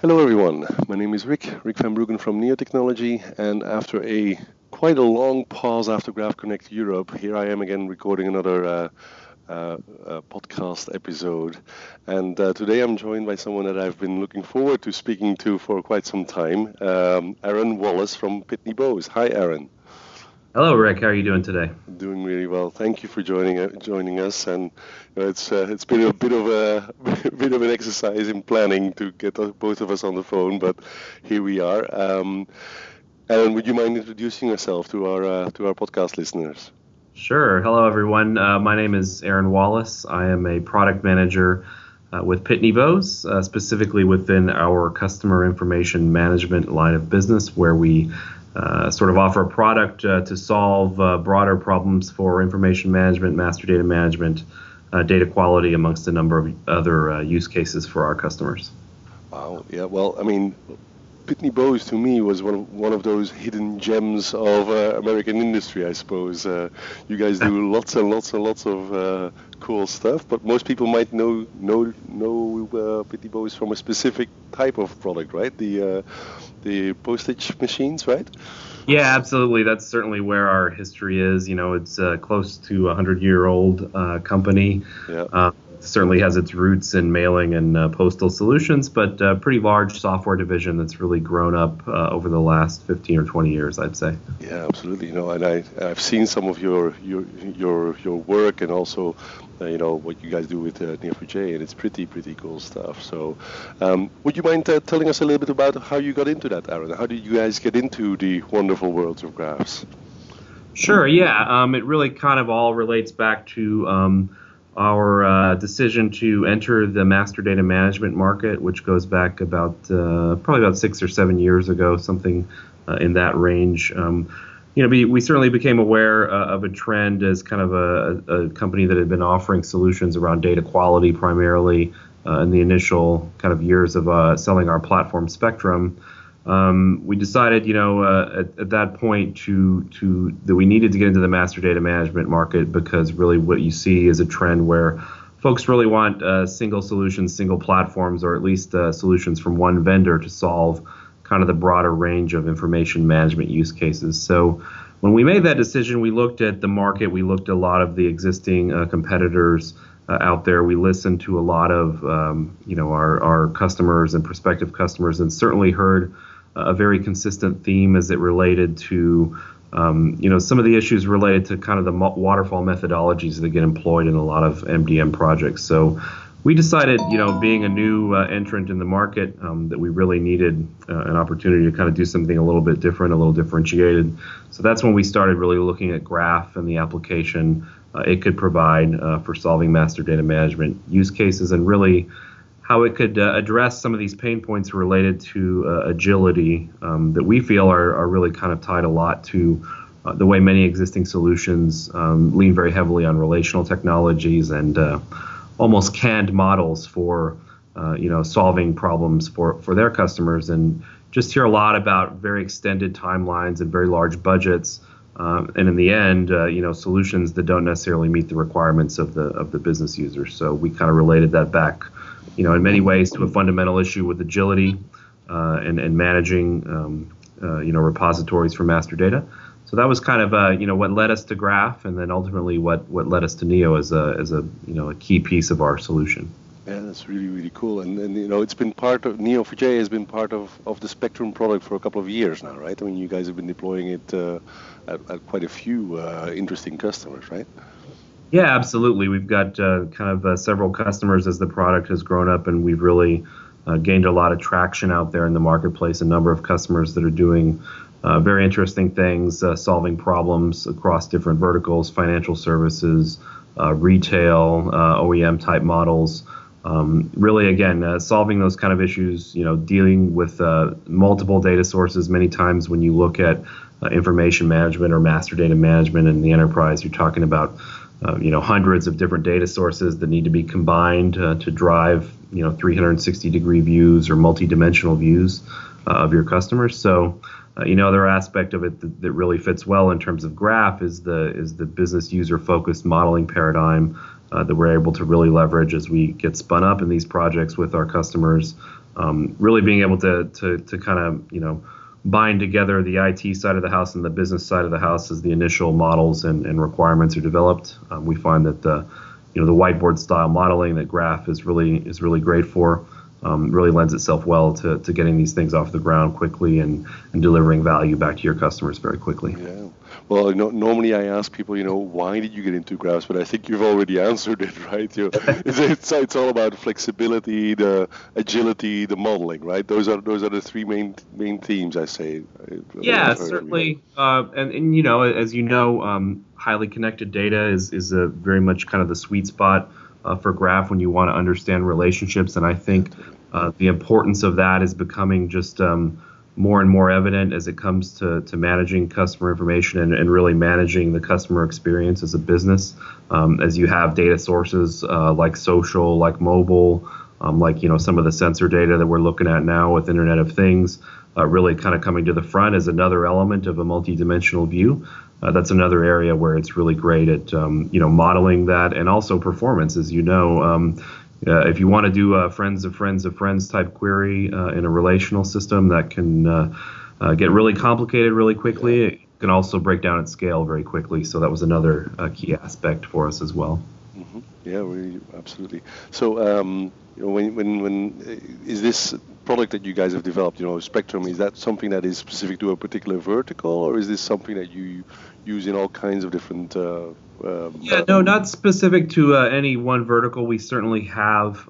Hello everyone, my name is Rick Van Bruggen from Neo Technology, and after quite a long pause after GraphConnect Europe, here I am again recording another podcast episode. And today I'm joined by someone that I've been looking forward to speaking to for quite some time, Aaron Wallace from Pitney Bowes. Hi Aaron. Hello Rick, how are you doing today? Doing really well. Thank you for joining us. And you know, it's been a bit of an exercise in planning to get both of us on the phone, but here we are. Aaron, would you mind introducing yourself to our podcast listeners? Sure. Hello everyone. My name is Aaron Wallace. I am a product manager with Pitney Bowes, specifically within our customer information management line of business, where we sort of offer a product to solve broader problems for information management, master data management, data quality, amongst a number of other use cases for our customers. Wow. Yeah. Well, I mean, Pitney Bowes to me was one of those hidden gems of American industry, I suppose. You guys do lots and lots and lots of cool stuff, but most people might know Pitney Bowes from a specific type of product, right? The postage machines, right? Yeah, absolutely. That's certainly where our history is. You know, it's close to a 100-year-old company. Yeah. Certainly has its roots in mailing and postal solutions, but a pretty large software division that's really grown up over the last 15 or 20 years, I'd say. Yeah, absolutely. You know, and I've seen some of your work, and also you know what you guys do with Neo4j, and it's pretty cool stuff. So, would you mind telling us a little bit about how you got into that, Aaron? How did you guys get into the wonderful worlds of graphs? Sure. Yeah. It really kind of all relates back to our decision to enter the master data management market, which goes back about probably about 6 or 7 years ago, something in that range. You know, we certainly became aware of a trend as kind of a company that had been offering solutions around data quality primarily in the initial kind of years of selling our platform Spectrum. We decided, you know, at that point that we needed to get into the master data management market, because really what you see is a trend where folks really want single solutions, single platforms, or at least solutions from one vendor to solve kind of the broader range of information management use cases. So when we made that decision, we looked at the market. We looked at a lot of the existing competitors out there. We listened to a lot of, you know, our customers and prospective customers, and certainly heard a very consistent theme as it related to, you know, some of the issues related to kind of the waterfall methodologies that get employed in a lot of MDM projects. So we decided, you know, being a new entrant in the market, that we really needed an opportunity to kind of do something a little bit different, a little differentiated. So that's when we started really looking at graph and the application it could provide for solving master data management use cases, and really how it could address some of these pain points related to agility that we feel are really kind of tied a lot to the way many existing solutions lean very heavily on relational technologies and almost canned models for you know, solving problems for their customers. And just hear a lot about very extended timelines and very large budgets, and in the end, you know, solutions that don't necessarily meet the requirements of the business users. So we kind of related that back, you know, in many ways to a fundamental issue with agility and managing, you know, repositories for master data. So that was kind of, you know, what led us to Graph, and then ultimately what led us to Neo as a you know, a key piece of our solution. Yeah, that's really cool. And you know, it's been part of Neo4j has been part of the Spectrum product for a couple of years now, right? I mean, you guys have been deploying it at quite a few interesting customers, right? Yeah, absolutely. We've got kind of several customers as the product has grown up, and we've really gained a lot of traction out there in the marketplace. A number of customers that are doing very interesting things, solving problems across different verticals: financial services, retail, OEM type models. Really, again, solving those kind of issues, you know, dealing with multiple data sources. Many times when you look at information management or master data management in the enterprise, you're talking about, you know, hundreds of different data sources that need to be combined to drive, you know, 360-degree views or multidimensional views of your customers. So, you know, another aspect of it that really fits well in terms of Graph is the business user focused modeling paradigm that we're able to really leverage as we get spun up in these projects with our customers. Really being able to kind of, you know, bind together the IT side of the house and the business side of the house as the initial models and requirements are developed. We find that the whiteboard style modeling that Graph is really great for, really lends itself well to getting these things off the ground quickly and delivering value back to your customers very quickly. Yeah. Well, normally I ask people, why did you get into Graphs? But I think you've already answered it, right? It's all about flexibility, the agility, the modeling, right? Those are the three main themes, I say. Yeah, certainly. Highly connected data is a very much kind of the sweet spot for Graph when you want to understand relationships. And I think the importance of that is becoming just more and more evident as it comes to managing customer information and really managing the customer experience as a business. As you have data sources like social, like mobile, some of the sensor data that we're looking at now with Internet of Things, really kind of coming to the front as another element of a multidimensional view. That's another area where it's really great at, modeling that and also performance, as you know. If you want to do a friends of friends of friends type query in a relational system, that can get really complicated really quickly. It can also break down at scale very quickly. So that was another key aspect for us as well. Mm-hmm. Yeah, absolutely. So when is this product that you guys have developed, Spectrum, is that something that is specific to a particular vertical, or is this something that you use in all kinds of different not specific to any one vertical. We certainly have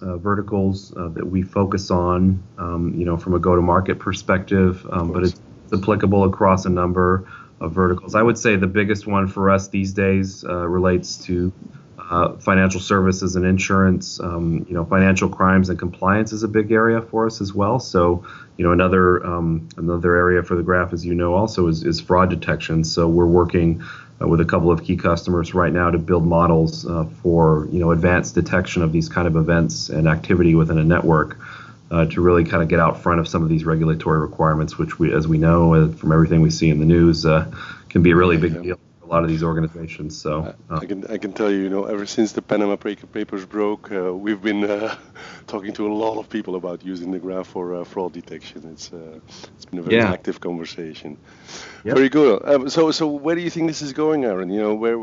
verticals that we focus on, from a go-to-market perspective, but it's applicable across a number of verticals. I would say the biggest one for us these days relates to financial services and insurance. Financial crimes and compliance is a big area for us as well. So, another area for the Graph, as you know, also is fraud detection. So we're working with a couple of key customers right now to build models for, advanced detection of these kind of events and activity within a network to really kind of get out front of some of these regulatory requirements, which we, as we know from everything we see in the news, can be a really big deal. A lot of these organizations. So I can tell you, ever since the Panama Papers broke, we've been talking to a lot of people about using the Graph for fraud detection. It's been a very active conversation. Yep. Very good. So where do you think this is going, Aaron? Where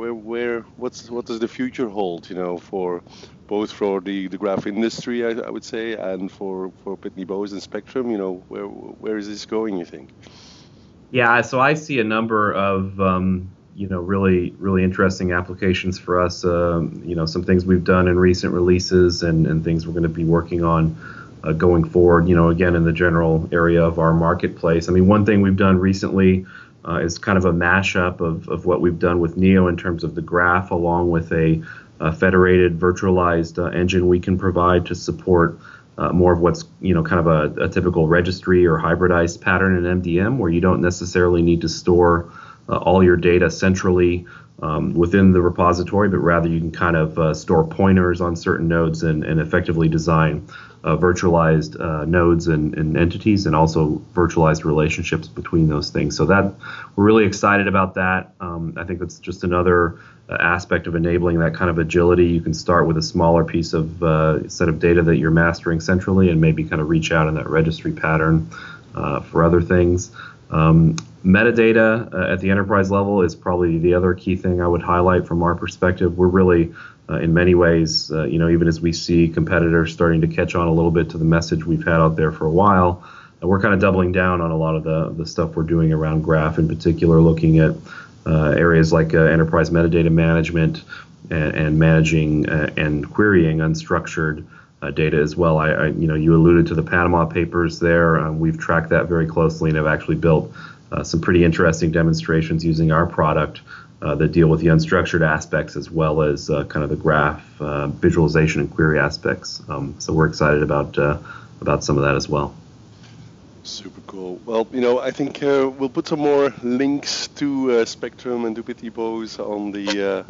what does the future hold? For both for the Graph industry, I would say, and for Pitney Bowes and Spectrum. Where is this going? You think? Yeah. So I see a number of really interesting applications for us. Some things we've done in recent releases and things we're going to be working on going forward, again, in the general area of our marketplace. I mean, one thing we've done recently is kind of a mashup of what we've done with Neo in terms of the Graph, along with a federated, virtualized engine we can provide to support more of what's, kind of a typical registry or hybridized pattern in MDM, where you don't necessarily need to store all your data centrally within the repository, but rather you can kind of store pointers on certain nodes and effectively design virtualized nodes and entities, and also virtualized relationships between those things. So that we're really excited about that. I think that's just another aspect of enabling that kind of agility. You can start with a smaller piece of set of data that you're mastering centrally, and maybe kind of reach out in that registry pattern for other things. Metadata at the enterprise level is probably the other key thing I would highlight from our perspective. We're really, in many ways, even as we see competitors starting to catch on a little bit to the message we've had out there for a while, we're kind of doubling down on a lot of the stuff we're doing around Graph, in particular looking at areas like enterprise metadata management and managing and querying unstructured data as well. You alluded to the Panama Papers there. We've tracked that very closely and have actually built some pretty interesting demonstrations using our product that deal with the unstructured aspects as well as kind of the Graph visualization and query aspects. So we're excited about some of that as well. Super cool. Well, I think we'll put some more links to Spectrum and to Pitney Bowes on the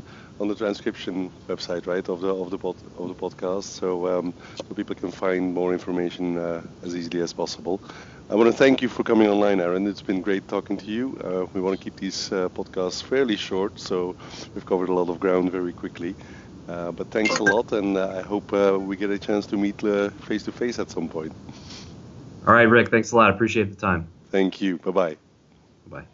transcription website, right, of the podcast, so people can find more information as easily as possible. I want to thank you for coming online, Aaron. It's been great talking to you. We want to keep these podcasts fairly short, so we've covered a lot of ground very quickly. But thanks a lot, and I hope we get a chance to meet face to face at some point. All right, Rick, thanks a lot. I appreciate the time. Thank you. Bye-bye. Bye-bye.